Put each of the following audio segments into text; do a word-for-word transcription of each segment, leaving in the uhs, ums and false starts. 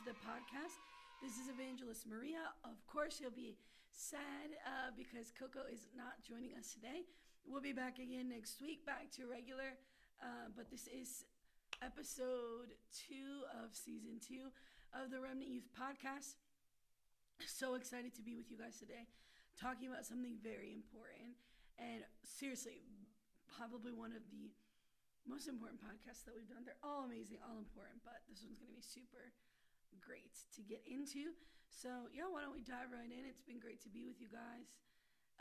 to the podcast. This is Evangelist Maria. Of course, you'll be sad uh, because Coco is not joining us today. We'll be back again next week, back to regular. Uh, but this is episode two of season two of the Remnant Youth Podcast. So excited to be with you guys today, talking about something very important. And seriously, probably one of the most important podcasts that we've done. They're all amazing, all important, but this one's going to be super great to get into. So yeah, why don't we dive right in? It's been great to be with you guys.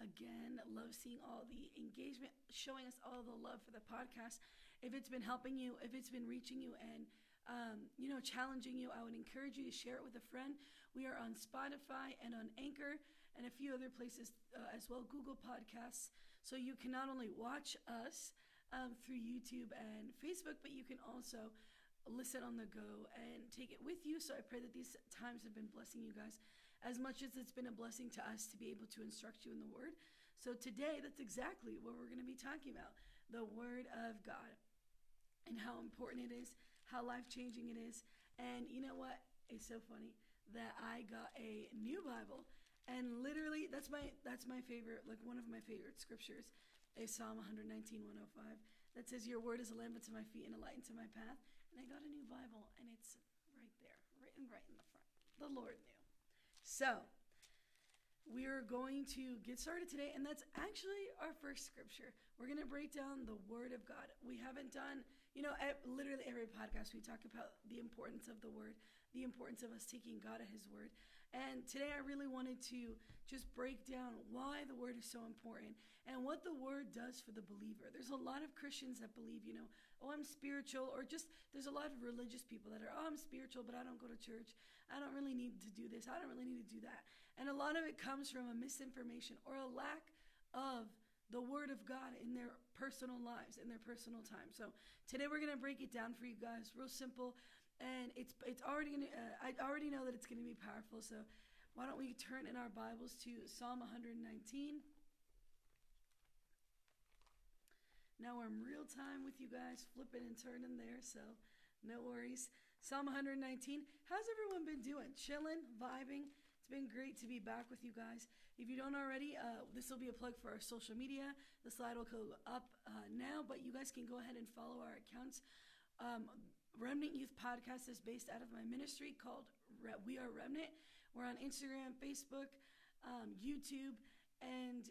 Again, love seeing all the engagement, showing us all the love for the podcast. If it's been helping you, if it's been reaching you and, um, you know, challenging you, I would encourage you to share it with a friend. We are on Spotify and on Anchor and a few other places uh, as well, Google Podcasts. So you can not only watch us um, through YouTube and Facebook, but you can also listen on the go and take it with you. So I pray that these times have been blessing you guys as much as it's been a blessing to us to be able to instruct you in the Word. So today, that's exactly what we're going to be talking about, the Word of God and how important it is, how life-changing it is. And you know what? It's so funny that I got a new Bible, and literally that's my that's my favorite, like one of my favorite scriptures is Psalm one nineteen, one oh five that says, your word is a lamp unto my feet and a light unto my path. And I got a new Bible, and it's right there, written right in the front. The Lord knew. So we are going to get started today, and that's actually our first scripture. We're going to break down the Word of God. We haven't done, you know, literally every podcast we talk about the importance of the Word, the importance of us taking God at His Word. And today I really wanted to just break down why the Word is so important and what the Word does for the believer. There's a lot of Christians that believe, you know, oh, I'm spiritual, or just there's a lot of religious people that are, oh, I'm spiritual, but I don't go to church. I don't really need to do this. I don't really need to do that. And a lot of it comes from a misinformation or a lack of the Word of God in their personal lives, in their personal time. So today we're going to break it down for you guys, real simple. And it's it's already gonna, uh, I already know that it's going to be powerful. So why don't we turn in our Bibles to Psalm one nineteen. Now I'm real time with you guys, flipping and turning there, so no worries. Psalm one nineteen. How's everyone been doing? Chilling, vibing. It's been great to be back with you guys. If you don't already, uh, this will be a plug for our social media. The slide will go up uh, now, but you guys can go ahead and follow our accounts. Um, Remnant Youth Podcast is based out of my ministry called Re- We Are Remnant. We're on Instagram, Facebook, um, YouTube, and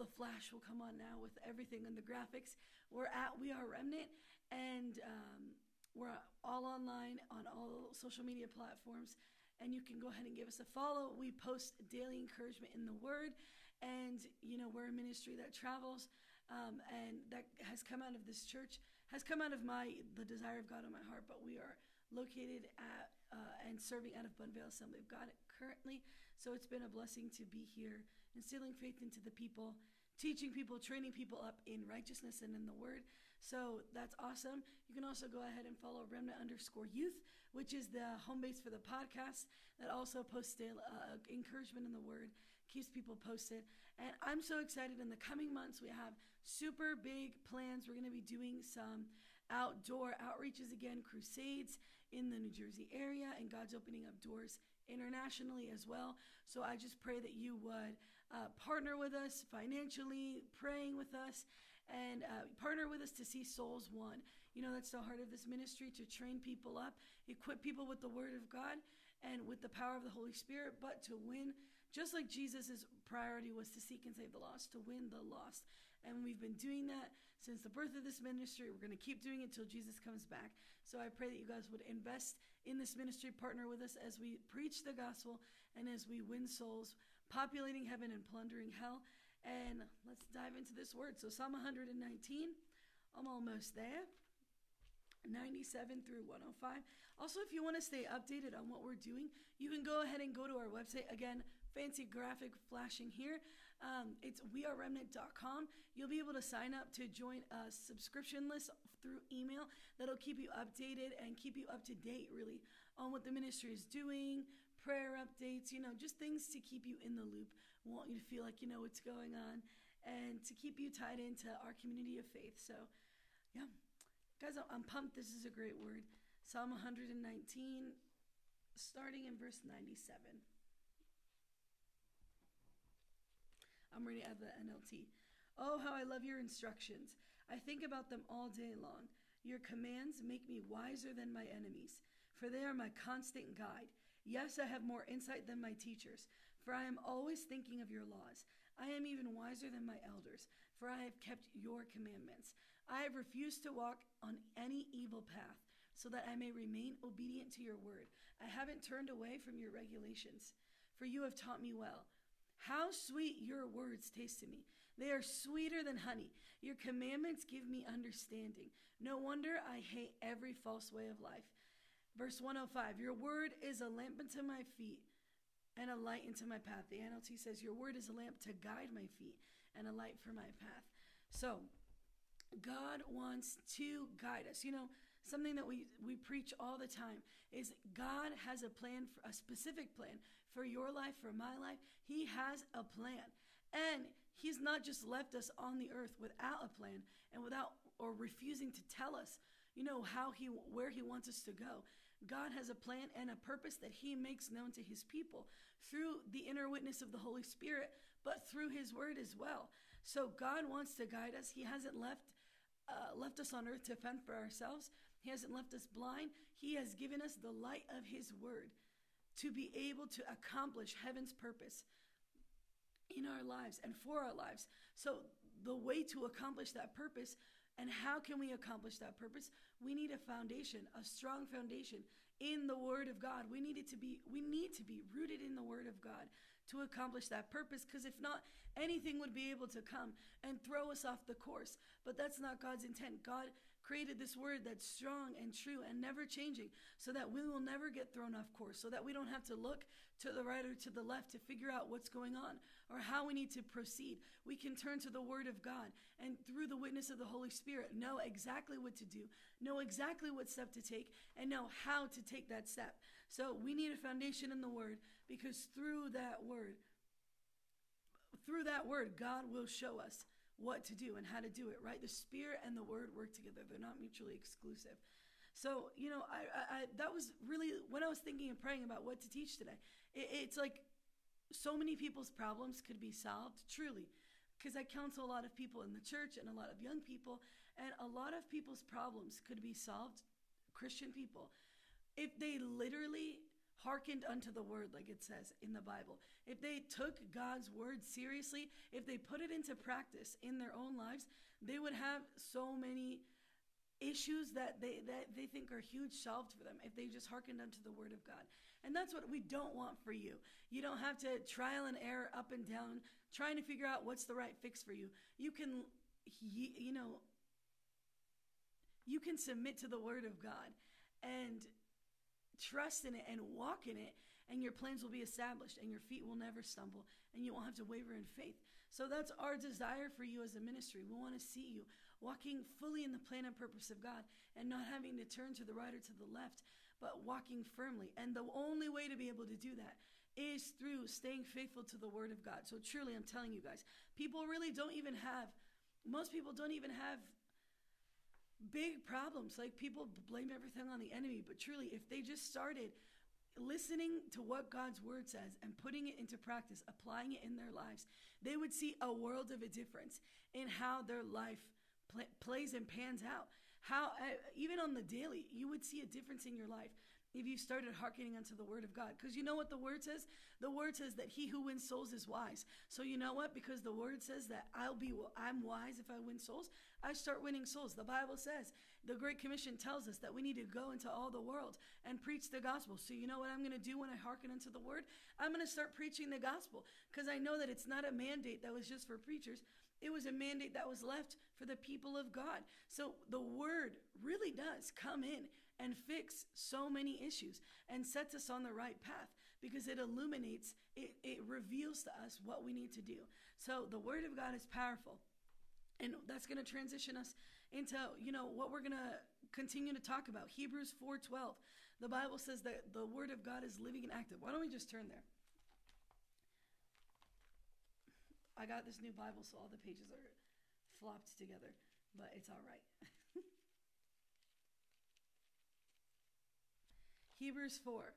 the Flash will come on now with everything and the graphics. We're at We Are Remnant, and um, we're all online on all social media platforms. And you can go ahead and give us a follow. We post daily encouragement in the Word, and you know we're a ministry that travels. Um, and that has come out of this church, has come out of my the desire of God in my heart, but we are located at uh, and serving out of Bunvale Assembly of God currently. So it's been a blessing to be here, instilling faith into the people, teaching people, training people up in righteousness and in the Word. So that's awesome. You can also go ahead and follow Remnant underscore Youth, which is the home base for the podcast that also posts daily, uh, encouragement in the Word, keeps people posted. And I'm so excited. In the coming months, we have super big plans. We're going to be doing some outdoor outreaches again, crusades in the New Jersey area, and God's opening up doors internationally as well. So I just pray that you would uh, partner with us financially, praying with us, and uh, partner with us to see souls won. You know, that's the heart of this ministry, to train people up, equip people with the Word of God and with the power of the Holy Spirit, but to win, just like Jesus's priority was to seek and save the lost, to win the lost. And we've been doing that since the birth of this ministry. We're going to keep doing it till Jesus comes back. So I pray that you guys would invest in this ministry, partner with us as we preach the gospel and as we win souls, populating heaven and plundering hell. And let's dive into this word. So Psalm one nineteen, I'm almost there, ninety-seven through one oh five. Also, if you want to stay updated on what we're doing, you can go ahead and go to our website. Again, fancy graphic flashing here. Um, it's we are remnant dot com. You'll be able to sign up to join a subscription list through email. That'll keep you updated and keep you up to date, really, on what the ministry is doing, prayer updates, you know, just things to keep you in the loop. We want you to feel like you know what's going on and to keep you tied into our community of faith. So, yeah, guys, I'm pumped. This is a great word. Psalm one nineteen, starting in verse ninety-seven. I'm reading out of the N L T. Oh, how I love your instructions. I think about them all day long. Your commands make me wiser than my enemies, for they are my constant guide. Yes, I have more insight than my teachers, for I am always thinking of your laws. I am even wiser than my elders, for I have kept your commandments. I have refused to walk on any evil path, so that I may remain obedient to your word. I haven't turned away from your regulations, for you have taught me well. How sweet your words taste to me. They are sweeter than honey. Your commandments give me understanding. No wonder I hate every false way of life. Verse one oh five, your word is a lamp unto my feet and a light into my path. The N L T says, your word is a lamp to guide my feet and a light for my path. So God wants to guide us. You know, something that we, we preach all the time is God has a plan, for, a specific plan for your life, for my life. He has a plan. And he's not just left us on the earth without a plan and without or refusing to tell us, you know, how he, where he wants us to go. God has a plan and a purpose that he makes known to his people through the inner witness of the Holy Spirit, but through his word as well. So God wants to guide us. He hasn't left uh, left us on earth to fend for ourselves. He hasn't left us blind. He has given us the light of his word to be able to accomplish heaven's purpose in our lives and for our lives. So the way to accomplish that purpose, and how can we accomplish that purpose? We need a foundation, a strong foundation in the word of God. We need it to be, we need to be rooted in the word of God to accomplish that purpose, because if not, anything would be able to come and throw us off the course. But that's not God's intent. God created this word that's strong and true and never changing, so that we will never get thrown off course, so that we don't have to look to the right or to the left to figure out what's going on or how we need to proceed. We can turn to the word of God and through the witness of the Holy Spirit, know exactly what to do, know exactly what step to take, and know how to take that step. So we need a foundation in the word, because through that word, through that word, God will show us what to do and how to do it, right? The Spirit and the Word work together. They're not mutually exclusive. So, you know, I, I, I that was really, when I was thinking and praying about what to teach today, it, it's like so many people's problems could be solved, truly, because I counsel a lot of people in the church and a lot of young people, and a lot of people's problems could be solved, Christian people, if they literally hearkened unto the word, like it says in the Bible. If they took God's word seriously, if they put it into practice in their own lives, they would have so many issues that they that they think are huge solved for them if they just hearkened unto the word of God. And that's what we don't want for you. You don't have to trial and error up and down, trying to figure out what's the right fix for you. You can, you know, you can submit to the word of God and trust in it and walk in it, and your plans will be established and your feet will never stumble and you won't have to waver in faith. So that's our desire for you as a ministry. We want to see you walking fully in the plan and purpose of God and not having to turn to the right or to the left, but walking firmly. And the only way to be able to do that is through staying faithful to the word of God. So truly, I'm telling you guys, people really don't even have, most people don't even have big problems. Like, people blame everything on the enemy, but truly, if they just started listening to what God's word says and putting it into practice, applying it in their lives, they would see a world of a difference in how their life play, plays and pans out. How, even on the daily, you would see a difference in your life if you started hearkening unto the word of God. Because you know what the word says? The word says that he who wins souls is wise. So you know what? Because the word says that I'll be, I'm wise if I win souls, I start winning souls. The Bible says, the Great Commission tells us that we need to go into all the world and preach the gospel. So you know what I'm going to do when I hearken unto the word? I'm going to start preaching the gospel, because I know that it's not a mandate that was just for preachers. It was a mandate that was left for the people of God. So the word really does come in and fix so many issues and sets us on the right path, because it illuminates, it, it reveals to us what we need to do. So the word of God is powerful. And that's going to transition us into, you know, what we're going to continue to talk about. Hebrews four twelve. The Bible says that the word of God is living and active. Why don't we just turn there? I got this new Bible, so all the pages are flopped together, but it's all right. Hebrews four,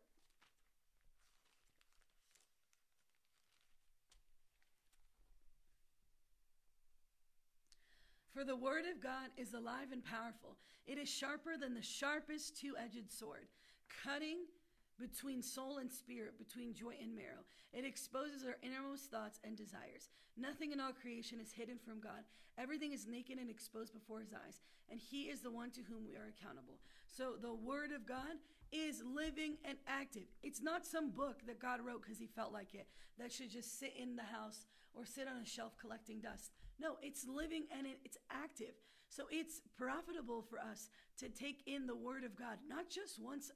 For the word of God is alive and powerful. It is sharper than the sharpest two-edged sword, cutting between soul and spirit, between joint and marrow. It exposes our innermost thoughts and desires. Nothing in all creation is hidden from God. Everything is naked and exposed before his eyes, and he is the one to whom we are accountable. So the word of God is living and active. It's not some book that God wrote because he felt like it that should just sit in the house or sit on a shelf collecting dust. No, it's living and it, it's active. So it's profitable for us to take in the word of God, not just once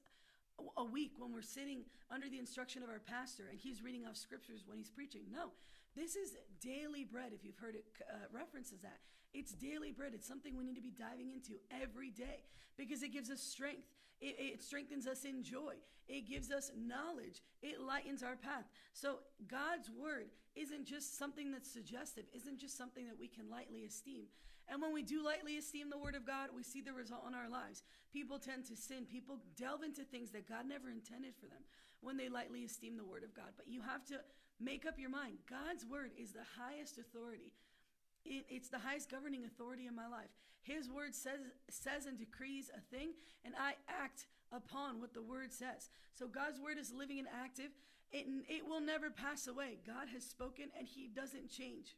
a week when we're sitting under the instruction of our pastor and he's reading off scriptures when he's preaching. No, this is daily bread. If you've heard it uh, references that, it's daily bread. It's something we need to be diving into every day because it gives us strength. It, it strengthens us in joy. It gives us knowledge. It lightens our path. So God's word isn't just something that's suggestive, isn't just something that we can lightly esteem. And when we do lightly esteem the word of God, we see the result in our lives. People tend to sin. People delve into things that God never intended for them when they lightly esteem the word of God. But you have to make up your mind. God's word is the highest authority. It, it's the highest governing authority in my life. His word says, says and decrees a thing, and I act upon what the word says. So God's word is living and active. It, it will never pass away. God has spoken, and he doesn't change.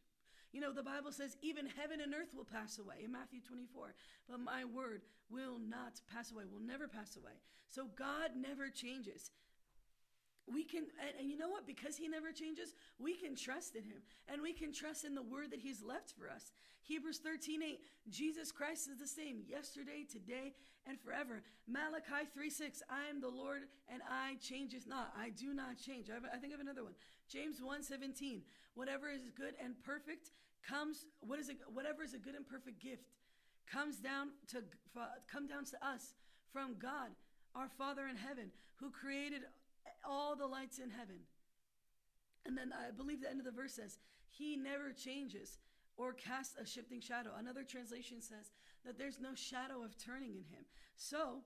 You know, the Bible says even heaven and earth will pass away in Matthew twenty-four, but my word will not pass away, will never pass away. So God never changes. We can, and, and you know what? Because he never changes, we can trust in him, and we can trust in the word that he's left for us. Hebrews thirteen eight, Jesus Christ is the same yesterday, today, and forever. Malachi three six, I am the Lord, and I changeth not. I do not change. I, have, I think of another one. James one seventeen, whatever is good and perfect comes. What is it? Whatever is a good and perfect gift comes down to come down to us from God, our Father in heaven, who created all the lights in heaven. And then I believe the end of the verse says, he never changes or casts a shifting shadow. Another translation says that there's no shadow of turning in him. So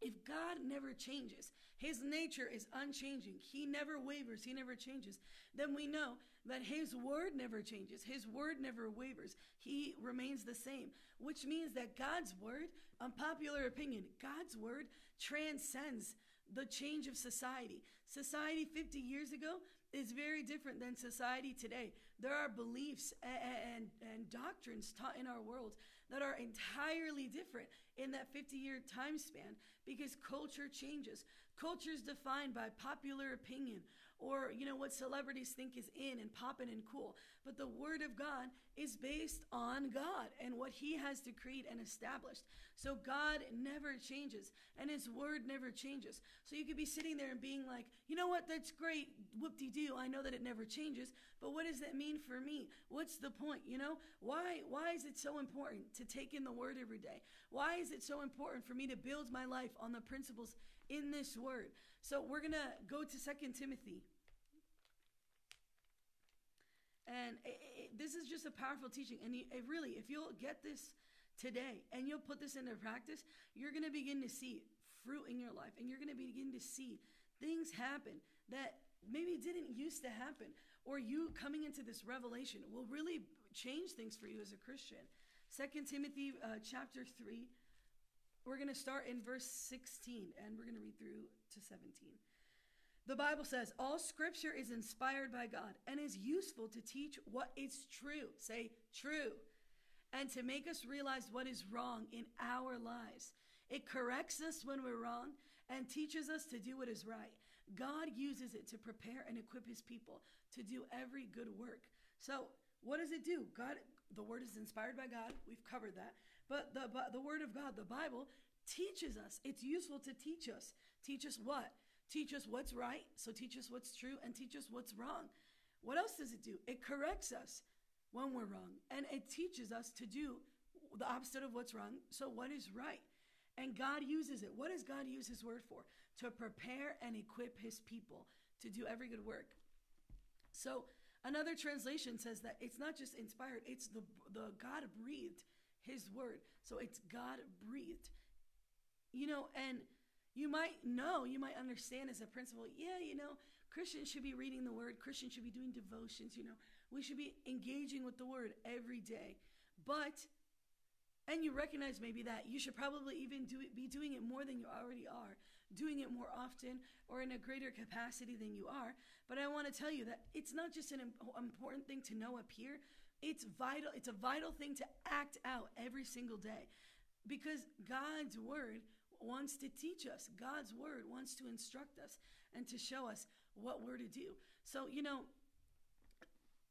if God never changes, his nature is unchanging, he never wavers, he never changes, then we know that his word never changes, his word never wavers, he remains the same, which means that God's word, unpopular opinion, God's word transcends the change of society. Society fifty years ago is very different than society today. There are beliefs and, and, and doctrines taught in our world that are entirely different in that fifty-year time span because culture changes. Culture is defined by popular opinion or, you know, what celebrities think is in and poppin' and cool. But the word of God is based on God and what he has decreed and established. So God never changes, and his word never changes. So you could be sitting there and being like, you know what, that's great, whoop-de-doo, I know that it never changes, but what does that mean for me? What's the point, you know? Why, why is it so important to take in the word every day? Why is it so important for me to build my life on the principles in this word? So we're going to go to Second Timothy. And it, it, this is just a powerful teaching. And it really, if you'll get this today and you'll put this into practice, you're going to begin to see fruit in your life. And you're going to begin to see things happen that maybe didn't used to happen. Or you coming into this revelation will really change things for you as a Christian. Second Timothy uh, chapter three. We're going to start in verse sixteen, and we're going to read through to seventeen. The Bible says, all scripture is inspired by God and is useful to teach what is true. Say true. And to make us realize what is wrong in our lives. It corrects us when we're wrong and teaches us to do what is right. God uses it to prepare and equip his people to do every good work. So what does it do? God, the word is inspired by God. We've covered that. But the, but the word of God, the Bible, teaches us. It's useful to teach us. Teach us what? Teach us what's right. So teach us what's true and teach us what's wrong. What else does it do? It corrects us when we're wrong. And it teaches us to do the opposite of what's wrong. So what is right? And God uses it. What does God use his word for? To prepare and equip his people to do every good work. So another translation says that it's not just inspired. It's the, the God breathed. His word. So it's God breathed, you know, and you might know, you might understand as a principle, yeah, you know, Christians should be reading the word. Christians should be doing devotions. You know, we should be engaging with the word every day. but, and you recognize maybe that you should probably even do it, be doing it more than you already are, doing it more often or in a greater capacity than you are. But I want to tell you that it's not just an important thing to know up here. It's vital. It's a vital thing to act out every single day, because God's word wants to teach us. God's word wants to instruct us and to show us what we're to do. So, you know,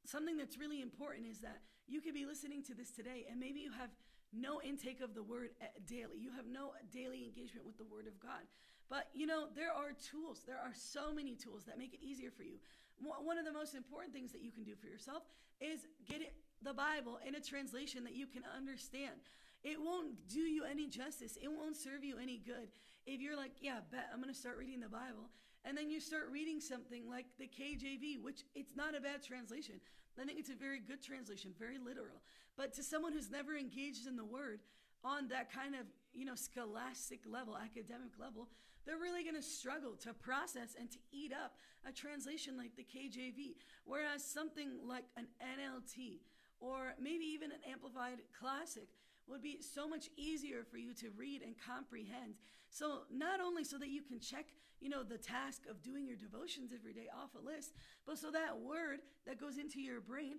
something that's really important is that you could be listening to this today and maybe you have no intake of the word daily. You have no daily engagement with the word of God. But, you know, there are tools. There are so many tools that make it easier for you. One of the most important things that you can do for yourself is get it, the Bible, in a translation that you can understand. It won't do you any justice. It won't serve you any good if you're like, yeah, bet I'm going to start reading the Bible. And then you start reading something like the K J V, which it's not a bad translation. I think it's a very good translation, very literal. But to someone who's never engaged in the word on that kind of, you know, scholastic level, academic level, they're really going to struggle to process and to eat up a translation like the K J V. Whereas something like an N L T or maybe even an Amplified Classic would be so much easier for you to read and comprehend. So not only so that you can check, you know, the task of doing your devotions every day off a list, but so that word that goes into your brain,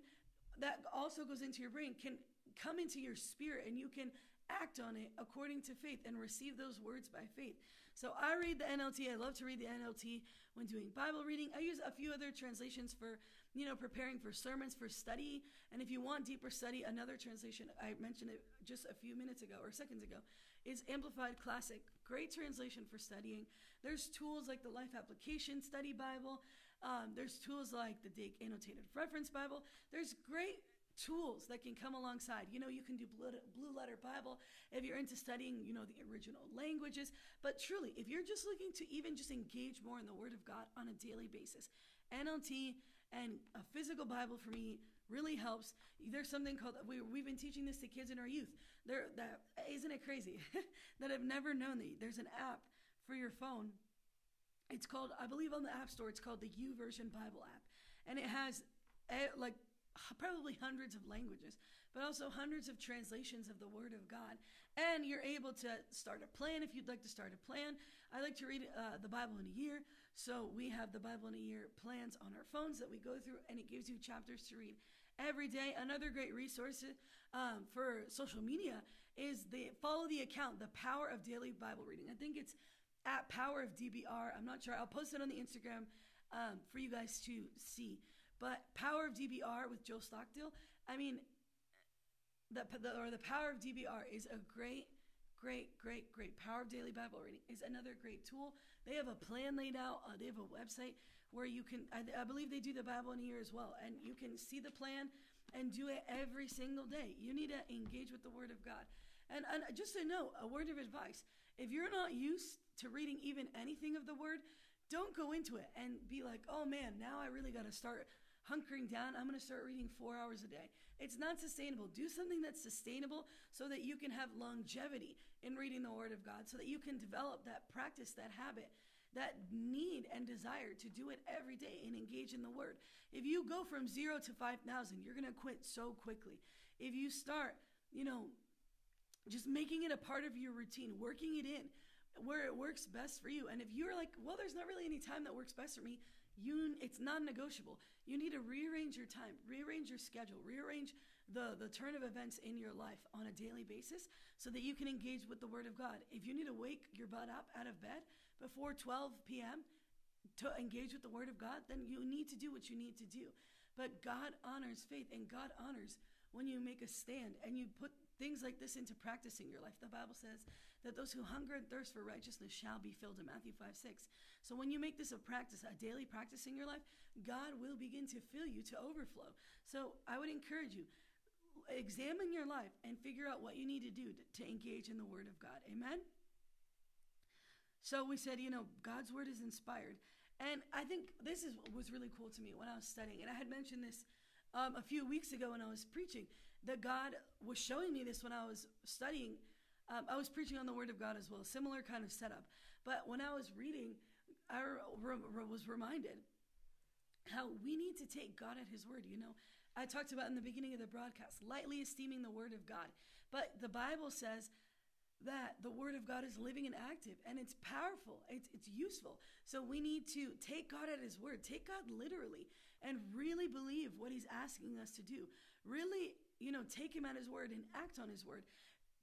that also goes into your brain, can come into your spirit and you can act on it according to faith and receive those words by faith. So I read the N L T. I love to read the N L T when doing Bible reading. I use a few other translations for, you know, preparing for sermons, for study. And if you want deeper study, another translation, I mentioned it just a few minutes ago or seconds ago, is Amplified Classic. Great translation for studying. There's tools like the Life Application Study Bible. Um, there's tools like the Dake Annotated Reference Bible. There's great tools that can come alongside. You know, you can do Blue Letter Bible if you're into studying, you know, the original languages. But truly, if you're just looking to even just engage more in the Word of God on a daily basis, N L T and a physical Bible for me really helps. There's something called, we, we've been teaching this to kids in our youth. There, that isn't it crazy that I've never known that there's an app for your phone. It's called, I believe on the App Store, it's called the YouVersion Bible app. And it has like probably hundreds of languages, but also hundreds of translations of the Word of God. And you're able to start a plan if you'd like to start a plan. I like to read uh, the Bible in a year. So we have the Bible in a year plans on our phones that we go through, and it gives you chapters to read every day. Another great resource um, for social media is the follow the account, the Power of Daily Bible Reading. I think it's at Power of D B R. I'm not sure. I'll post it on the Instagram um, for you guys to see. But Power of D B R with Joe Stockdale. I mean, the, the or the Power of D B R is a great, great, great, great. Power of Daily Bible Reading is another great tool. They have a plan laid out. Uh, they have a website where you can, I, I believe they do the Bible in a year as well. And you can see the plan and do it every single day. You need to engage with the Word of God. And, and just to know, a word of advice, if you're not used to reading even anything of the Word, don't go into it and be like, oh man, now I really got to start hunkering down. I'm going to start reading four hours a day. It's not sustainable. Do something that's sustainable so that you can have longevity in reading the Word of God, so that you can develop that practice, that habit, that need and desire to do it every day and engage in the Word. If you go from zero to five thousand, you're going to quit so quickly. If you start, you know, just making it a part of your routine, working it in where it works best for you. And if you're like, well, there's not really any time that works best for me, you, it's non-negotiable. You need to rearrange your time, rearrange your schedule, rearrange the, the turn of events in your life on a daily basis so that you can engage with the Word of God. If you need to wake your butt up out of bed before twelve p m to engage with the Word of God, then you need to do what you need to do. But God honors faith, and God honors when you make a stand and you put things like this into practice in your life. The Bible says that those who hunger and thirst for righteousness shall be filled in Matthew five six. So when you make this a practice, a daily practice in your life, God will begin to fill you to overflow. So I would encourage you, examine your life and figure out what you need to do to, to engage in the Word of God. Amen? So we said, you know, God's Word is inspired. And I think this is what was really cool to me when I was studying. And I had mentioned this um, a few weeks ago when I was preaching, that God was showing me this when I was studying. Um, I was preaching on the Word of God as well, similar kind of setup. But when I was reading, I re- re- was reminded how we need to take God at His Word. You know, I talked about in the beginning of the broadcast, lightly esteeming the word of God. But the Bible says that the word of God is living and active, and it's powerful, it's, it's useful. So we need to take God at his word, take God literally, and really believe what he's asking us to do. Really, you know, take him at his word and act on his word.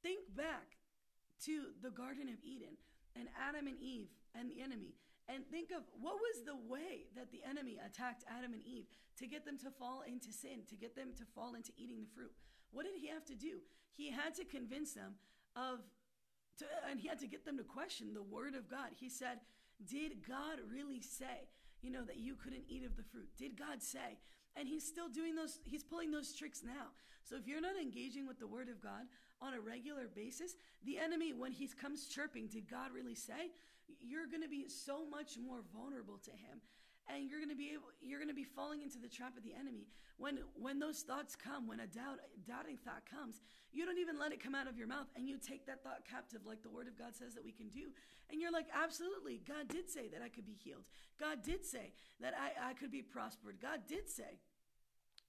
Think back to the Garden of Eden and Adam and Eve and the enemy, and think of what was the way that the enemy attacked Adam and Eve to get them to fall into sin, to get them to fall into eating the fruit. What did he have to do? He had to convince them of To, and he had to get them to question the word of God. He said, did God really say, you know, that you couldn't eat of the fruit? Did God say? And he's still doing those, he's pulling those tricks now. So if you're not engaging with the word of God on a regular basis, the enemy, when he comes chirping, did God really say? You're going to be so much more vulnerable to him. And you're going to be able, you're going to be falling into the trap of the enemy. When, when those thoughts come, when a doubt, doubting thought comes, you don't even let it come out of your mouth, and you take that thought captive, like the word of God says that we can do. And you're like, absolutely, God did say that I could be healed. God did say that I, I could be prospered. God did say,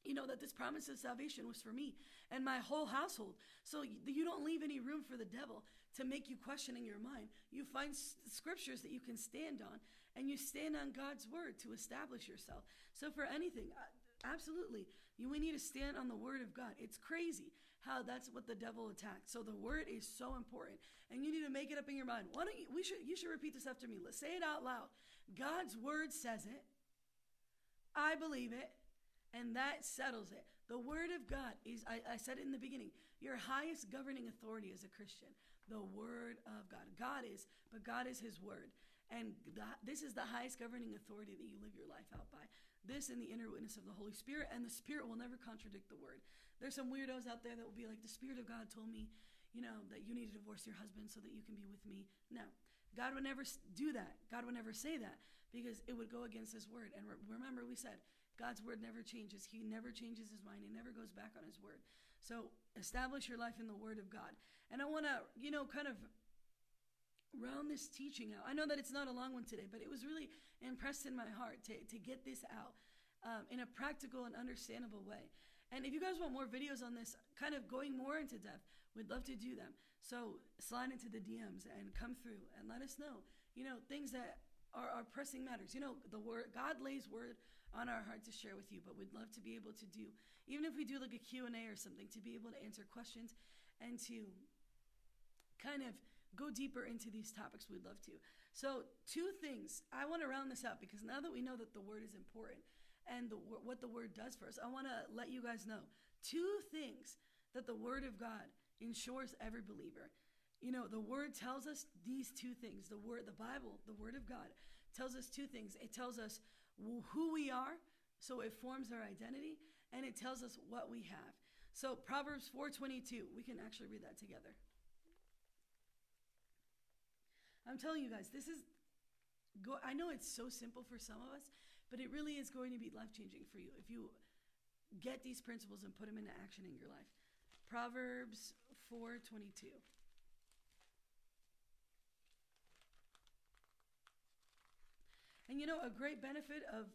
you know, that this promise of salvation was for me and my whole household. So you don't leave any room for the devil to make you question in your mind. You find scriptures that you can stand on, and you stand on God's word to establish yourself. So for anything, absolutely, you, we need to stand on the word of God. It's crazy how that's what the devil attacked. So the word is so important, and you need to make it up in your mind. Why don't you, we should, you should repeat this after me. Let's say it out loud. God's word says it. I believe it. And that settles it. The word of God is, I, I said it in the beginning, your highest governing authority as a Christian. The word of God. God is, but God is his word. And the, this is the highest governing authority that you live your life out by. This and the inner witness of the Holy Spirit. And the Spirit will never contradict the word. There's some weirdos out there that will be like, the Spirit of God told me, you know, that you need to divorce your husband so that you can be with me. No. God would never do that. God would never say that, because it would go against his word. And re- remember we said, God's word never changes. He never changes his mind. He never goes back on his word. So establish your life in the word of God. And I want to, you know, kind of round this teaching out. I know that it's not a long one today, but it was really impressed in my heart to, to get this out um, in a practical and understandable way. And if you guys want more videos on this, kind of going more into depth, we'd love to do them. So slide into the D Ms and come through and let us know, you know, things that Are, are pressing matters. You know, the word, God lays word on our heart to share with you, but we'd love to be able to do, even if we do like a Q and A or something, to be able to answer questions and to kind of go deeper into these topics. We'd love to. So two things, I want to round this out, because now that we know that the word is important and the, what the word does for us, I want to let you guys know two things that the word of God ensures every believer. You know, the word tells us these two things. The word, the Bible, the word of God tells us two things. It tells us who we are, so it forms our identity, and it tells us what we have. So Proverbs four twenty-two, we can actually read that together. I'm telling you guys, this is, go, I know it's so simple for some of us, but it really is going to be life-changing for you if you get these principles and put them into action in your life. Proverbs four twenty-two. And you know, a great benefit of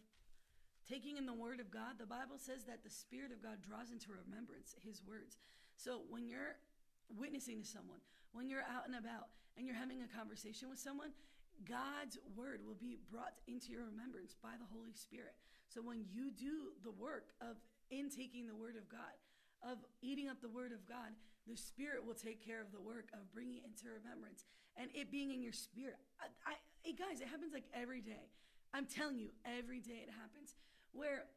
taking in the word of God, the Bible says that the Spirit of God draws into remembrance his words. So when you're witnessing to someone, when you're out and about and you're having a conversation with someone, God's word will be brought into your remembrance by the Holy Spirit. So when you do the work of intaking the word of God, of eating up the word of God, the Spirit will take care of the work of bringing it into remembrance and it being in your spirit. I, I, hey guys, it happens like every day. I'm telling you, every day it happens, where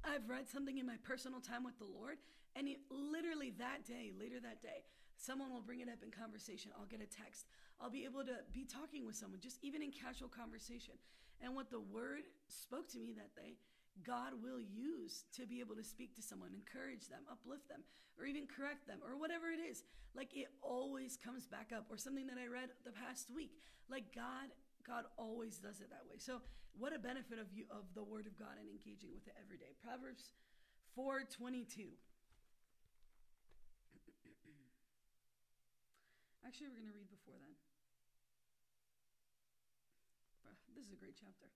I've read something in my personal time with the Lord, and it, literally that day, later that day, someone will bring it up in conversation. I'll get a text. I'll be able to be talking with someone, just even in casual conversation. And what the word spoke to me that day, God will use to be able to speak to someone, encourage them, uplift them, or even correct them, or whatever it is. Like, it always comes back up, or something that I read the past week. Like, God, God always does it that way. So what a benefit of you, of the word of God, and engaging with it every day. Proverbs four twenty-two. Actually, we're going to read before then. This is a great chapter.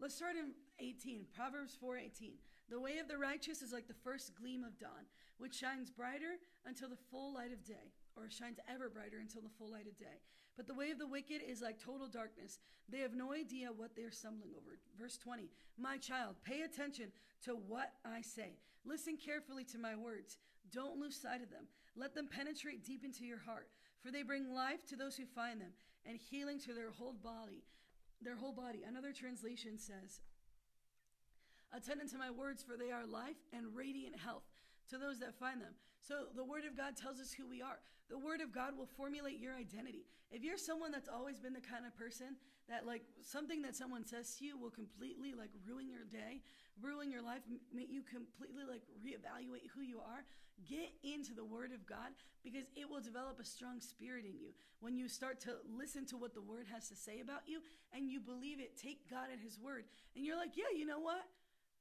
Let's start in eighteen, Proverbs four eighteen. The way of the righteous is like the first gleam of dawn, which shines brighter until the full light of day, or shines ever brighter until the full light of day. But the way of the wicked is like total darkness. They have no idea what they are stumbling over. Verse twenty, my child, pay attention to what I say. Listen carefully to my words. Don't lose sight of them. Let them penetrate deep into your heart, for they bring life to those who find them and healing to their whole body. Their whole body. Another translation says, attend unto my words, for they are life and radiant health to those that find them. So the word of God tells us who we are. The word of God will formulate your identity. If you're someone that's always been the kind of person that, like, something that someone says to you will completely, like, ruin your day, ruin your life, make you completely, like, reevaluate who you are, get into the word of God, because it will develop a strong spirit in you. When you start to listen to what the word has to say about you and you believe it, take God at his word, and you're like, yeah, you know what?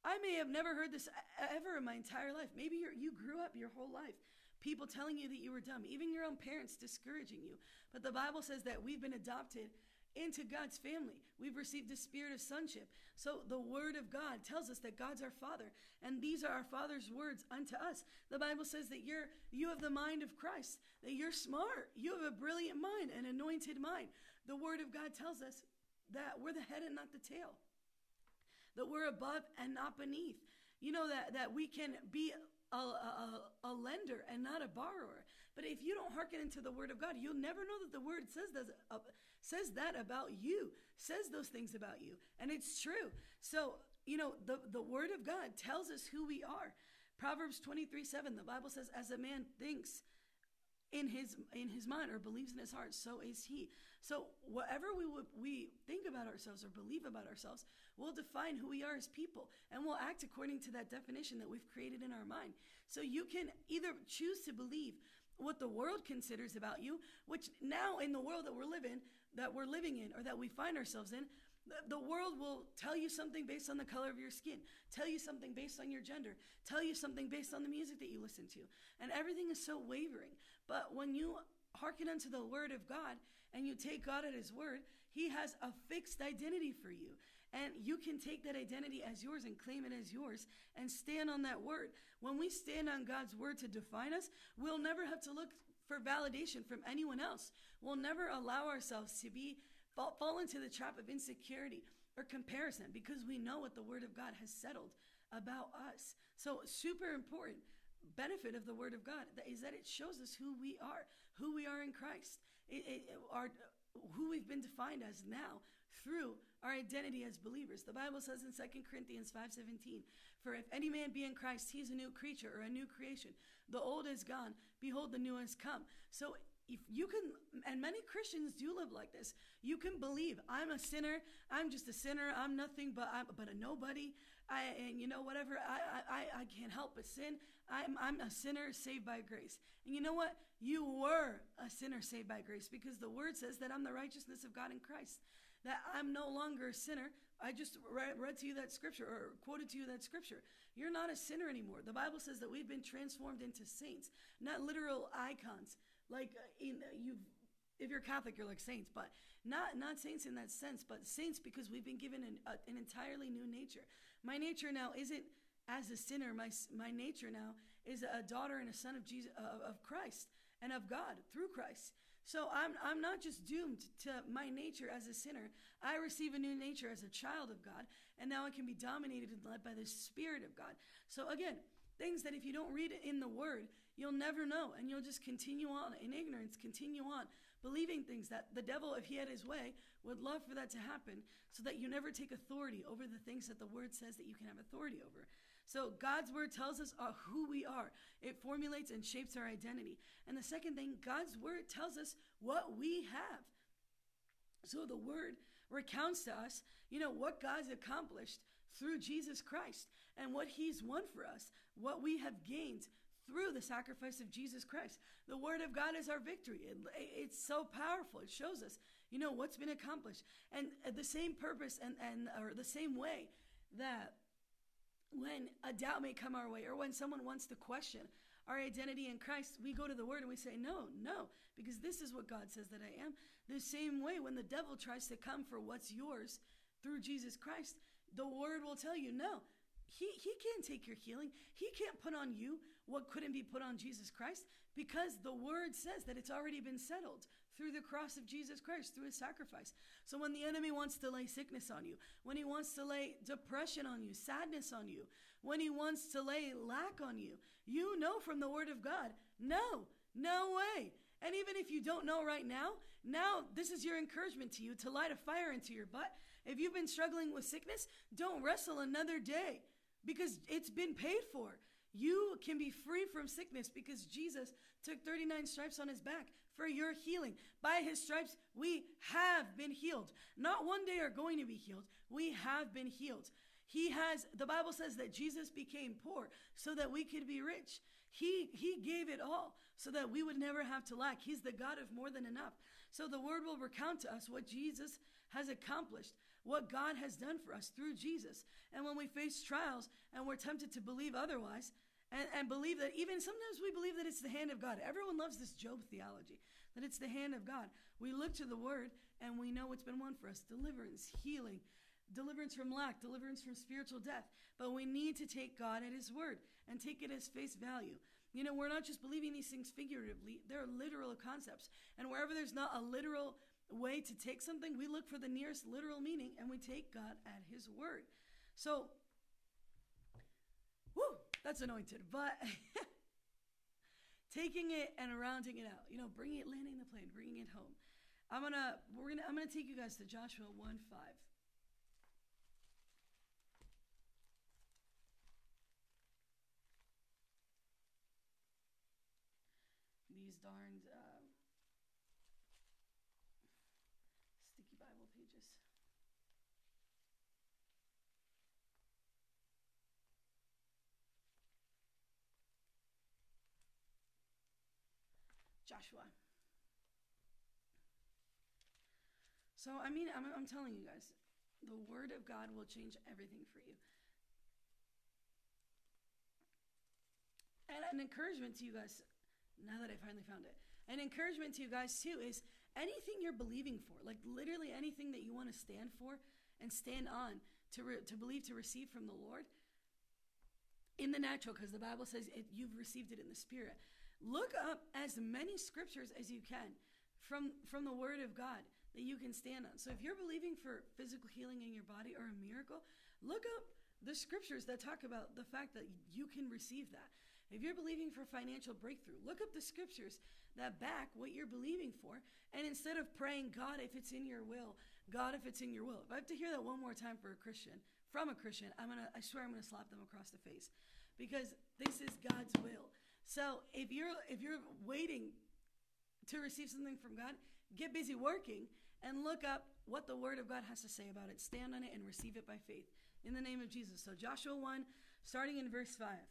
I may have never heard this ever in my entire life. Maybe you're, you grew up your whole life, people telling you that you were dumb, even your own parents discouraging you. But the Bible says that we've been adopted into God's family. We've received the spirit of sonship. So the word of God tells us that God's our father, and these are our father's words unto us. The Bible says that you're, you have the mind of Christ, that you're smart. You have a brilliant mind, an anointed mind. The word of God tells us that we're the head and not the tail, that we're above and not beneath. You know, that, that we can be a, a, a lender and not a borrower. But if you don't hearken into the word of God, you'll never know that the word says that, uh, says that about you, says those things about you. And it's true. So, you know, the, the word of God tells us who we are. Proverbs twenty-three seven, the Bible says, as a man thinks in his in his mind or believes in his heart, so is he. So whatever we would, we think about ourselves or believe about ourselves will define who we are as people, and we'll act according to that definition that we've created in our mind. So you can either choose to believe what the world considers about you, which now in the world that we're living that we're living in or that we find ourselves in, the world will tell you something based on the color of your skin, tell you something based on your gender, tell you something based on the music that you listen to. And everything is so wavering. But when you hearken unto the word of God and you take God at his word, he has a fixed identity for you. And you can take that identity as yours and claim it as yours and stand on that word. When we stand on God's word to define us, we'll never have to look for validation from anyone else. We'll never allow ourselves to be Fall, fall into the trap of insecurity or comparison, because we know what the word of God has settled about us. So super important benefit of the word of God is that it shows us who we are, who we are in Christ, it, it, our, who we've been defined as now through our identity as believers. The Bible says in Second Corinthians five seventeen, for if any man be in Christ, he's a new creature or a new creation. The old is gone. Behold, the new has come. So if you can, and many Christians do live like this, you can believe, I'm a sinner, I'm just a sinner, I'm nothing but I'm, but a nobody, I, and you know, whatever, I, I, I can't help but sin, I'm, I'm a sinner saved by grace. And you know what? You were a sinner saved by grace, because the word says that I'm the righteousness of God in Christ, that I'm no longer a sinner. I just read, read to you that scripture, or quoted to you that scripture. You're not a sinner anymore. The Bible says that we've been transformed into saints, not literal icons. Like, in, you've, if you're Catholic, you're like saints, but not not saints in that sense, but saints because we've been given an, a, an entirely new nature. My nature now isn't as a sinner. My my nature now is a daughter and a son of Jesus, of, of Christ and of God through Christ. So I'm I'm not just doomed to my nature as a sinner. I receive a new nature as a child of God, and now I can be dominated and led by the Spirit of God. So again, things that if you don't read it in the word, you'll never know, and you'll just continue on in ignorance, continue on believing things that the devil, if he had his way, would love for that to happen, so that you never take authority over the things that the word says that you can have authority over. So God's word tells us uh, who we are. It formulates and shapes our identity. And the second thing, God's word tells us what we have. So the word recounts to us, you know, what God's accomplished through Jesus Christ and what he's won for us, what we have gained through the sacrifice of Jesus Christ. The word of God is our victory. It, it's so powerful. It shows us, you know, what's been accomplished. And the same purpose and, and or the same way that when a doubt may come our way, or when someone wants to question our identity in Christ, we go to the word and we say, no, no, because this is what God says that I am. The same way when the devil tries to come for what's yours through Jesus Christ, The word will tell you, no, he, he can't take your healing. He can't put on you what couldn't be put on Jesus Christ, because the word says that it's already been settled through the cross of Jesus Christ, through his sacrifice. So when the enemy wants to lay sickness on you, when he wants to lay depression on you, sadness on you, when he wants to lay lack on you, you know from the word of God, no, no way. And even if you don't know right now, now this is your encouragement to you to light a fire into your butt. If you've been struggling with sickness, don't wrestle another day, because it's been paid for. You can be free from sickness because Jesus took thirty-nine stripes on his back for your healing. By his stripes, we have been healed. Not one day are going to be healed. We have been healed. He has, the Bible says that Jesus became poor so that we could be rich. He, he gave it all so that we would never have to lack. He's the God of more than enough. So the word will recount to us what Jesus has accomplished, what God has done for us through Jesus. And when we face trials and we're tempted to believe otherwise, And, and believe that, even sometimes we believe that it's the hand of God. Everyone loves this Job theology, that it's the hand of God. We look to the word and we know it's been won for us. Deliverance, healing, deliverance from lack, deliverance from spiritual death. But we need to take God at his word and take it as face value. You know, we're not just believing these things figuratively. They're literal concepts. And wherever there's not a literal way to take something, we look for the nearest literal meaning and we take God at his word. So, whoo! That's anointed, but taking it and rounding it out, you know, bringing it, landing the plane, bringing it home. I'm gonna, we're gonna, I'm gonna take you guys to Joshua one five. These darned uh, sticky Bible pages. Joshua. So, I mean, I'm, I'm telling you guys, the word of God will change everything for you. And an encouragement to you guys, now that I finally found it, an encouragement to you guys too is anything you're believing for, like literally anything that you want to stand for and stand on to, re to believe to receive from the Lord in the natural, because the Bible says it, you've received it in the spirit. Look up as many scriptures as you can from, from the word of God that you can stand on. So if you're believing for physical healing in your body or a miracle, look up the scriptures that talk about the fact that you can receive that. If you're believing for financial breakthrough, look up the scriptures that back what you're believing for. And instead of praying, God, if it's in your will, God, if it's in your will. If I have to hear that one more time for a Christian, from a Christian, I'm gonna, I swear I'm going to slap them across the face, because this is God's will. So if you're if you're waiting to receive something from God, get busy working and look up what the word of God has to say about it. Stand on it and receive it by faith in the name of Jesus. So Joshua one, starting in verse five.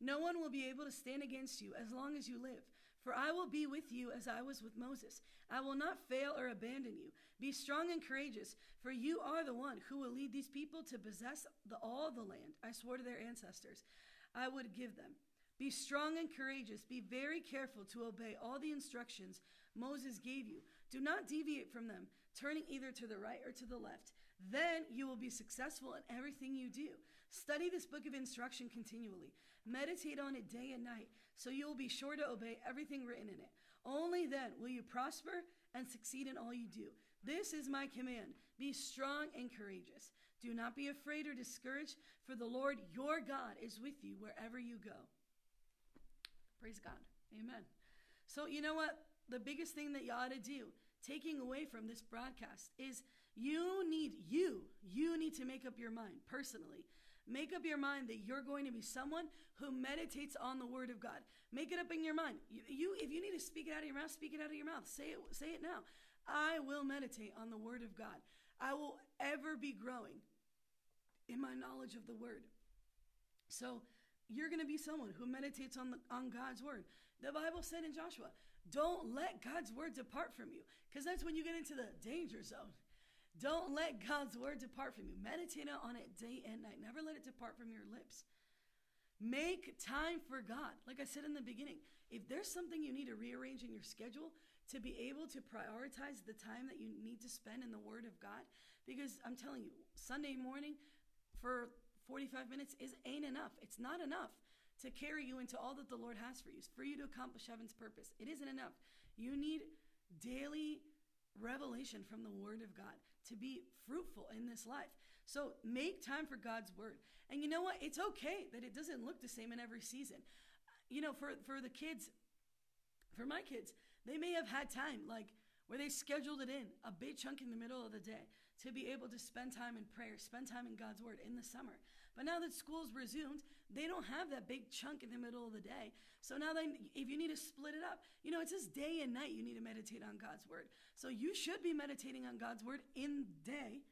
No one will be able to stand against you as long as you live, for I will be with you as I was with Moses. I will not fail or abandon you. Be strong and courageous, for you are the one who will lead these people to possess the, all the land I swore to their ancestors I would give them. Be strong and courageous. Be very careful to obey all the instructions Moses gave you. Do not deviate from them, turning either to the right or to the left. Then you will be successful in everything you do. Study this book of instruction continually. Meditate on it day and night, so you will be sure to obey everything written in it. Only then will you prosper and succeed in all you do. This is my command. Be strong and courageous. Do not be afraid or discouraged, for the Lord your God is with you wherever you go. Praise God. Amen. So you know what? The biggest thing that you ought to do, taking away from this broadcast, is you need, you, you need to make up your mind personally. Make up your mind that you're going to be someone who meditates on the word of God. Make it up in your mind. You, you, if you need to speak it out of your mouth, speak it out of your mouth. Say it, say it now. I will meditate on the word of God. I will ever be growing in my knowledge of the word. So you're going to be someone who meditates on, the, on God's word. The Bible said in Joshua, don't let God's word depart from you, because that's when you get into the danger zone. Don't let God's word depart from you. Meditate on it day and night. Never let it depart from your lips. Make time for God. Like I said in the beginning, if there's something you need to rearrange in your schedule, to be able to prioritize the time that you need to spend in the Word of God. Because I'm telling you, Sunday morning for forty-five minutes is ain't enough. It's not enough to carry you into all that the Lord has for you, for you to accomplish heaven's purpose. It isn't enough. You need daily revelation from the Word of God to be fruitful in this life. So make time for God's Word. And you know what? It's okay that it doesn't look the same in every season. You know, for, for the kids, for my kids, they may have had time, like, where they scheduled it in, a big chunk in the middle of the day, to be able to spend time in prayer, spend time in God's Word in the summer. But now that school's resumed, they don't have that big chunk in the middle of the day. So now they, if you need to split it up, you know, it's just day and night you need to meditate on God's Word. So you should be meditating on God's Word in day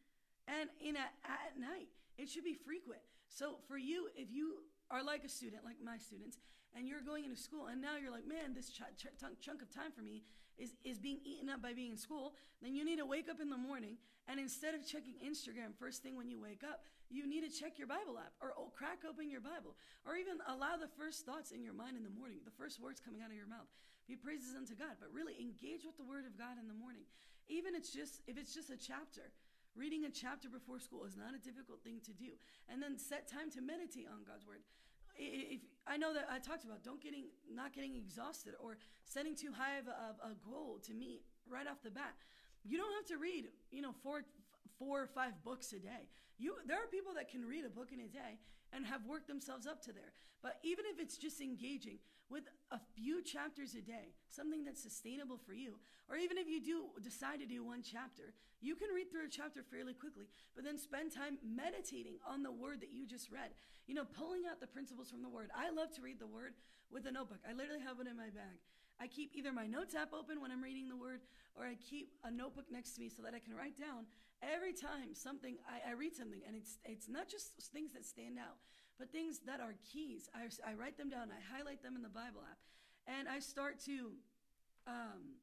and in a, at night. It should be frequent. So for you, if you are like a student, like my students, and you're going into school, and now you're like, man, this ch ch chunk of time for me is, is being eaten up by being in school, then you need to wake up in the morning, and instead of checking Instagram first thing when you wake up, you need to check your Bible app, or oh, crack open your Bible, or even allow the first thoughts in your mind in the morning, the first words coming out of your mouth, be praises unto God, but really engage with the Word of God in the morning. Even it's just, if it's just a chapter, reading a chapter before school is not a difficult thing to do, and then set time to meditate on God's Word. If I know that I talked about don't getting not getting exhausted or setting too high of a, a goal to meet right off the bat. You don't have to read, you know, four four or five books a day. You there are people that can read a book in a day and have worked themselves up to there. But even if it's just engaging with a few chapters a day, something that's sustainable for you, or even if you do decide to do one chapter, you can read through a chapter fairly quickly, but then spend time meditating on the Word that you just read. You know, pulling out the principles from the Word. I love to read the Word with a notebook. I literally have one in my bag. I keep either my notes app open when I'm reading the Word, or I keep a notebook next to me so that I can write down every time something I, I read something, and it's it's not just things that stand out, but things that are keys. I, I write them down. I highlight them in the Bible app, and I start to, um,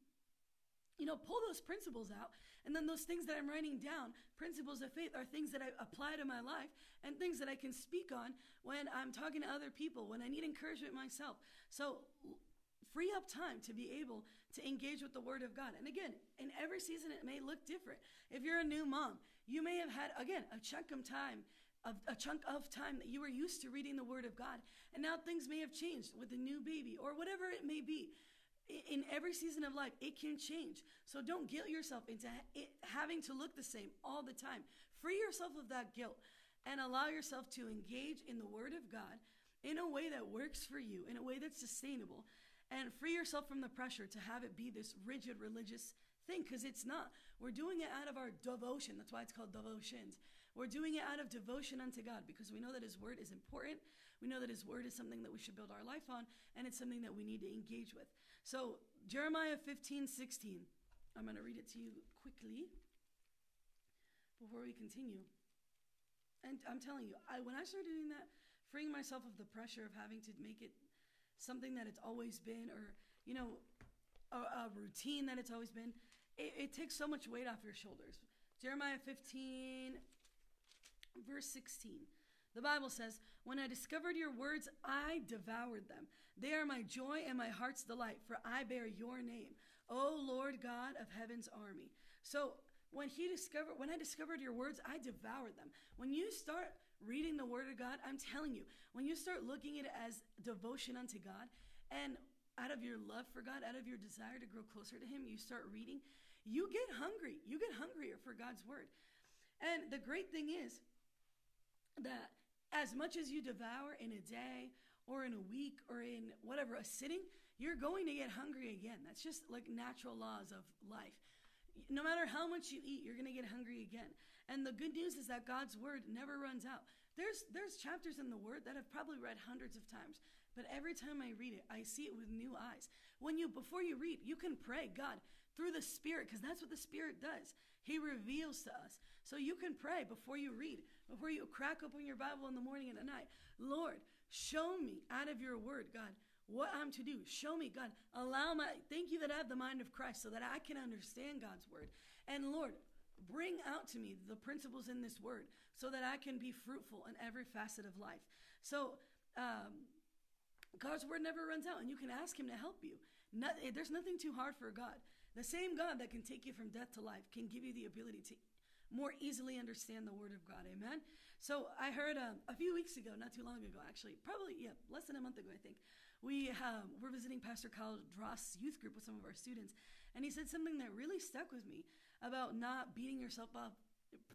you know, pull those principles out. And then those things that I'm writing down, principles of faith, are things that I apply to my life and things that I can speak on when I'm talking to other people, when I need encouragement myself. So free up time to be able to engage with the Word of God. And again, in every season, it may look different. If you're a new mom, you may have had, again, a chunk of time Of a chunk of time that you were used to reading the Word of God, and now things may have changed with a new baby or whatever it may be. In every season of life, it can change. So don't guilt yourself into it having to look the same all the time. Free yourself of that guilt and allow yourself to engage in the Word of God in a way that works for you, in a way that's sustainable, and free yourself from the pressure to have it be this rigid religious thing, because it's not. We're doing it out of our devotion. That's why it's called devotions. We're doing it out of devotion unto God, because we know that His Word is important. We know that His Word is something that we should build our life on, and it's something that we need to engage with. So Jeremiah fifteen sixteen, I'm going to read it to you quickly before we continue. And I'm telling you, I, when I started doing that, freeing myself of the pressure of having to make it something that it's always been, or, you know, a, a routine that it's always been, it, it takes so much weight off your shoulders. Jeremiah fifteen, verse sixteen. The Bible says, "When I discovered your words, I devoured them. They are my joy and my heart's delight, for I bear your name, O Lord God of heaven's army." So when he discovered, when I discovered your words, I devoured them. When you start reading the Word of God, I'm telling you, when you start looking at it as devotion unto God, and out of your love for God, out of your desire to grow closer to Him, you start reading, you get hungry. You get hungrier for God's Word. And the great thing is that as much as you devour in a day or in a week or in whatever, a sitting, you're going to get hungry again. That's just like natural laws of life. No matter how much you eat, you're going to get hungry again. And the good news is that God's Word never runs out. There's, there's chapters in the Word that I've probably read hundreds of times, but every time I read it, I see it with new eyes. When you, before you read, you can pray, God, through the Spirit, because that's what the Spirit does. He reveals to us. So you can pray before you read, before you crack open your Bible in the morning and at night. Lord, show me out of your Word, God, what I'm to do. Show me, God. Allow my, thank you that I have the mind of Christ so that I can understand God's Word. And Lord, bring out to me the principles in this Word so that I can be fruitful in every facet of life. So, um, God's Word never runs out, and you can ask Him to help you. Not, there's nothing too hard for God. The same God that can take you from death to life can give you the ability to more easily understand the Word of God. Amen. So I heard um, a few weeks ago, not too long ago, actually, probably, yeah, less than a month ago, I think, we um, were visiting Pastor Kyle Dross' youth group with some of our students, and he said something that really stuck with me about not beating yourself up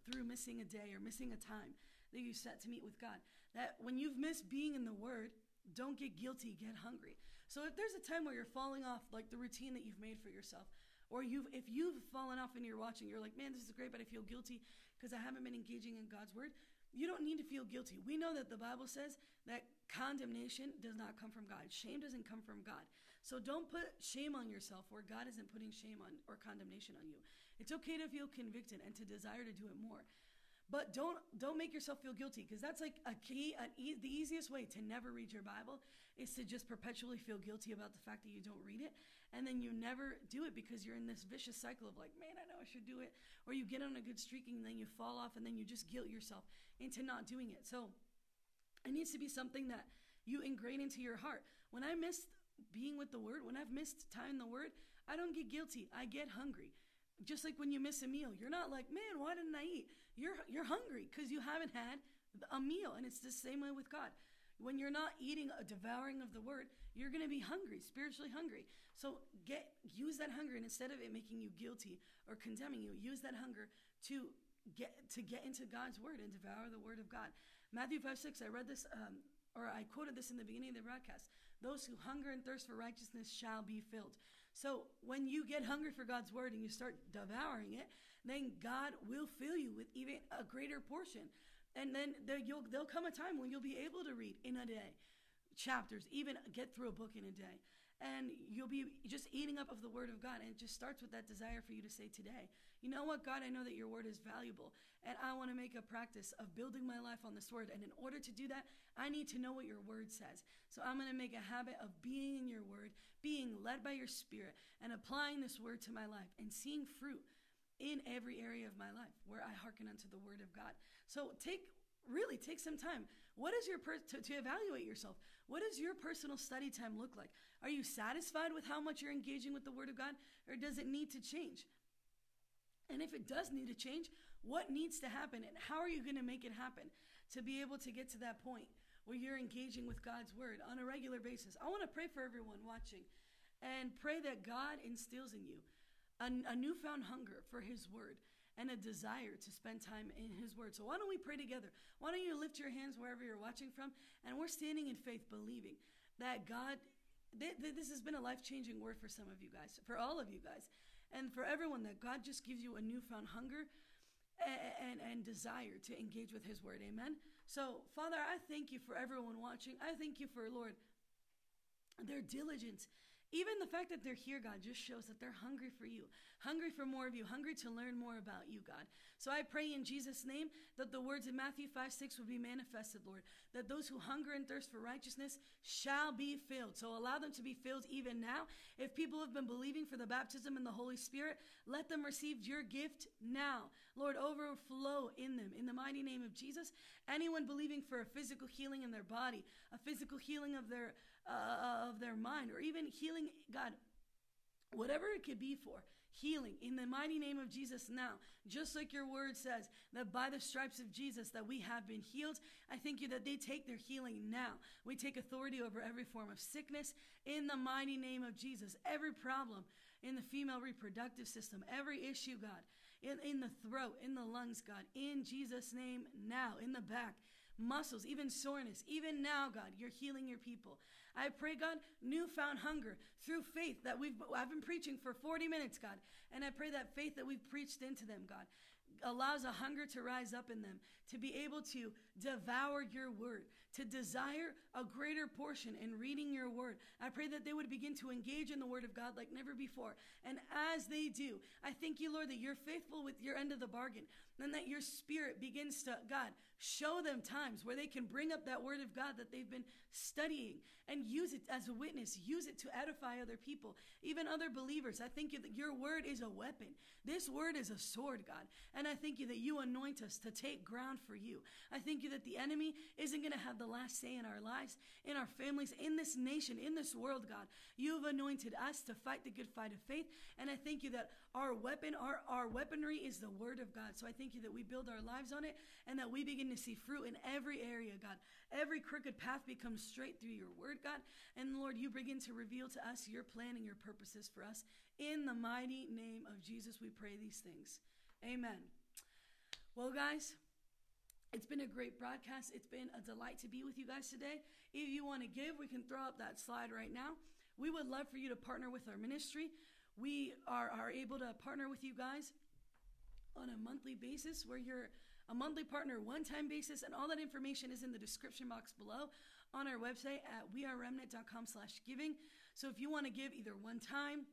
through missing a day or missing a time that you set to meet with God. That when you've missed being in the Word, don't get guilty, get hungry. So if there's a time where you're falling off, like the routine that you've made for yourself, or you've, if you've fallen off and you're watching, you're like, man, this is great, but I feel guilty because I haven't been engaging in God's Word. You don't need to feel guilty. We know that the Bible says that condemnation does not come from God. Shame doesn't come from God. So don't put shame on yourself where God isn't putting shame on or condemnation on you. It's okay to feel convicted and to desire to do it more. But don't don't make yourself feel guilty, because that's like a key, an e- the easiest way to never read your Bible is to just perpetually feel guilty about the fact that you don't read it. And then you never do it because you're in this vicious cycle of like, man, I know I should do it. Or you get on a good streak and then you fall off and then you just guilt yourself into not doing it. So it needs to be something that you ingrain into your heart. When I missed being with the Word, when I've missed time in the Word, I don't get guilty. I get hungry. Just like when you miss a meal, you're not like, man, why didn't I eat? You're you're hungry because you haven't had a meal. And it's the same way with God. When you're not eating a devouring of the Word, you're going to be hungry, spiritually hungry. So get use that hunger, and instead of it making you guilty or condemning you, use that hunger to get to get into God's Word and devour the Word of God. Matthew five six, I read this, um, or I quoted this in the beginning of the broadcast. Those who hunger and thirst for righteousness shall be filled. So when you get hungry for God's Word and you start devouring it, then God will fill you with even a greater portion. And then there you'll, there'll come a time when you'll be able to read in a day, chapters, even get through a book in a day. And you'll be just eating up of the Word of God. And it just starts with that desire for you to say today, you know what, God, I know that your Word is valuable, and I want to make a practice of building my life on this Word. And in order to do that, I need to know what your Word says. So I'm going to make a habit of being in your Word, being led by your Spirit, and applying this Word to my life and seeing fruit in every area of my life where I hearken unto the Word of God. So take really take some time. What is your per- to, to evaluate yourself? What does your personal study time look like? Are you satisfied with how much you're engaging with the Word of God, or does it need to change? And if it does need to change, what needs to happen, and how are you going to make it happen to be able to get to that point where you're engaging with God's Word on a regular basis? I want to pray for everyone watching and pray that God instills in you a, a newfound hunger for His Word and a desire to spend time in His Word. So why don't we pray together? Why don't you lift your hands wherever you're watching from? And we're standing in faith, believing that God, th- th- this has been a life-changing word for some of you guys, for all of you guys, and for everyone, that God just gives you a newfound hunger and, and, and desire to engage with His Word. Amen? So, Father, I thank you for everyone watching. I thank you for, Lord, their diligence. Even the fact that they're here, God, just shows that they're hungry for you, hungry for more of you, hungry to learn more about you, God. So I pray in Jesus' name that the words in Matthew five six would be manifested, Lord, that those who hunger and thirst for righteousness shall be filled. So allow them to be filled even now. If people have been believing for the baptism in the Holy Spirit, let them receive your gift now. Lord, overflow in them in the mighty name of Jesus. Anyone believing for a physical healing in their body, a physical healing of their Uh, of their mind, or even healing, God, whatever it could be for, healing in the mighty name of Jesus now, just like your Word says, that by the stripes of Jesus that we have been healed. I thank you that they take their healing now. We take authority over every form of sickness in the mighty name of Jesus, every problem in the female reproductive system, every issue, God, in, in the throat, in the lungs, God, in Jesus' name now, in the back, muscles, even soreness, even now, God, you're healing your people. I pray, God, newfound hunger through faith that we've I've been preaching for forty minutes, God, and I pray that faith that we've preached into them, God, allows a hunger to rise up in them, to be able to devour your Word, to desire a greater portion in reading your Word. I pray that they would begin to engage in the Word of God like never before. And as they do, I thank you, Lord, that you're faithful with your end of the bargain, then that your spirit begins to, God, show them times where they can bring up that word of God that they've been studying and use it as a witness, use it to edify other people, even other believers. I thank you that your word is a weapon. This word is a sword, God. And I thank you that you anoint us to take ground for you. I thank you that the enemy isn't going to have the last say in our lives, in our families, in this nation, in this world, God. You've anointed us to fight the good fight of faith. And I thank you that our weapon, our, our weaponry is the word of God. So I thank you that we build our lives on it and that we begin to see fruit in every area, God. Every crooked path becomes straight through your word, God. And Lord, you begin to reveal to us your plan and your purposes for us. In the mighty name of Jesus, we pray these things. Amen. Well, guys, it's been a great broadcast. It's been a delight to be with you guys today. If you want to give, we can throw up that slide right now. We would love for you to partner with our ministry. We are, are able to partner with you guys on a monthly basis, where you're a monthly partner, one-time basis, and all that information is in the description box below on our website at we are remnant dot com slash giving. So if you want to give either one time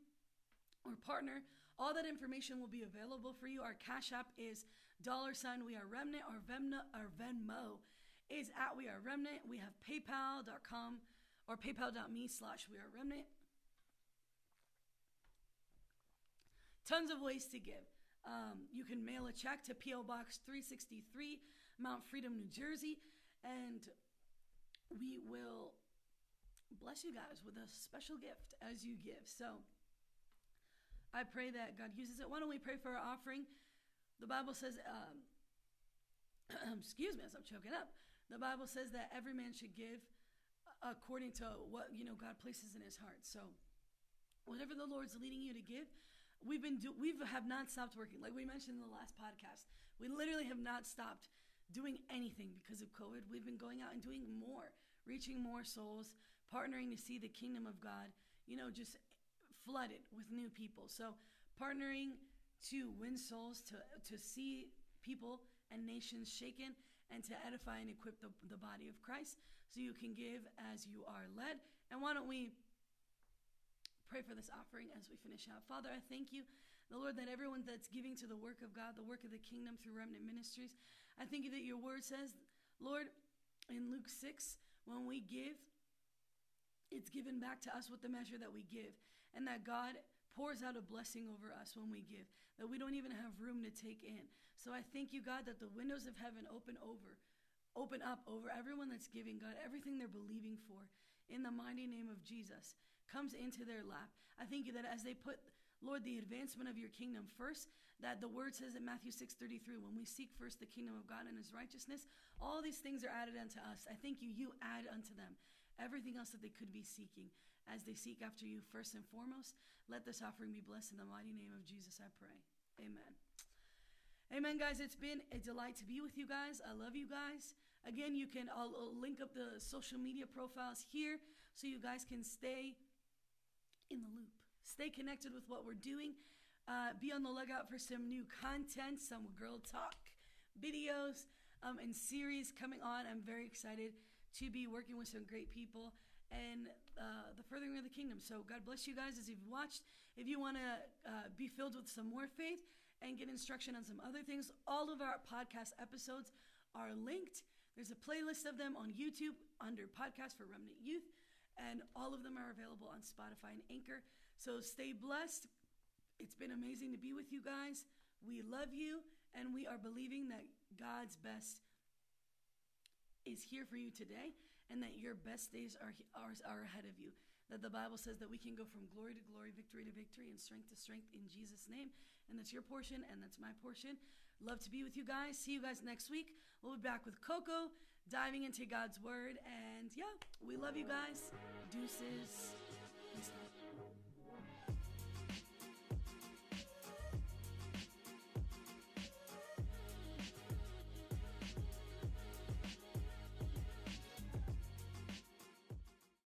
or partner, all that information will be available for you. Our Cash App is dollar sign We Are Remnant. Our Vemna, our Venmo is at We Are Remnant. We have paypal dot com or paypal dot me slash We Are Remnant. Tons of ways to give. Um, you can mail a check to P O Box three sixty-three, Mount Freedom, New Jersey, and we will bless you guys with a special gift as you give. So I pray that God uses it. Why don't we pray for our offering? The Bible says, um, excuse me as I'm choking up, the Bible says that every man should give according to what, you know, God places in his heart. So whatever the Lord's leading you to give. We've been do we've have not stopped working. Like we mentioned in the last podcast, we literally have not stopped doing anything because of COVID. We've been going out and doing more, reaching more souls, partnering to see the kingdom of God, you know, just flooded with new people. So partnering to win souls, to to see people and nations shaken, and to edify and equip the, the body of Christ. So you can give as you are led. And why don't we pray for this offering as we finish out. Father, I thank you, the Lord, that everyone that's giving to the work of God, the work of the kingdom through Remnant Ministries, I thank you that your word says, Lord, in Luke six, when we give, it's given back to us with the measure that we give, and that God pours out a blessing over us when we give, that we don't even have room to take in. So I thank you, God, that the windows of heaven open over, open up over everyone that's giving, God, everything they're believing for, in the mighty name of Jesus, comes into their lap. I thank you that as they put, Lord, the advancement of your kingdom first, that the word says in Matthew six thirty-three, when we seek first the kingdom of God and his righteousness, all these things are added unto us. I thank you, you add unto them everything else that they could be seeking. As they seek after you first and foremost, let this offering be blessed in the mighty name of Jesus, I pray. Amen. Amen, guys. It's been a delight to be with you guys. I love you guys. Again, you can, I'll, I'll link up the social media profiles here so you guys can stay in the loop. Stay connected with what we're doing. Uh, be on the lookout for some new content, some girl talk videos um, and series coming on. I'm very excited to be working with some great people and uh, the furthering of the kingdom. So God bless you guys as you've watched. If you want to uh, be filled with some more faith and get instruction on some other things, all of our podcast episodes are linked. There's a playlist of them on YouTube under Podcast for Remnant Youth, and all of them are available on Spotify and Anchor. So stay blessed. It's been amazing to be with you guys. We love you, and we are believing that God's best is here for you today, and that your best days are, are, are ahead of you. That the Bible says that we can go from glory to glory, victory to victory, and strength to strength in Jesus' name. And that's your portion, and that's my portion. Love to be with you guys. See you guys next week. We'll be back with Coco, diving into God's word. And yeah, we love you guys. Deuces. Peace out.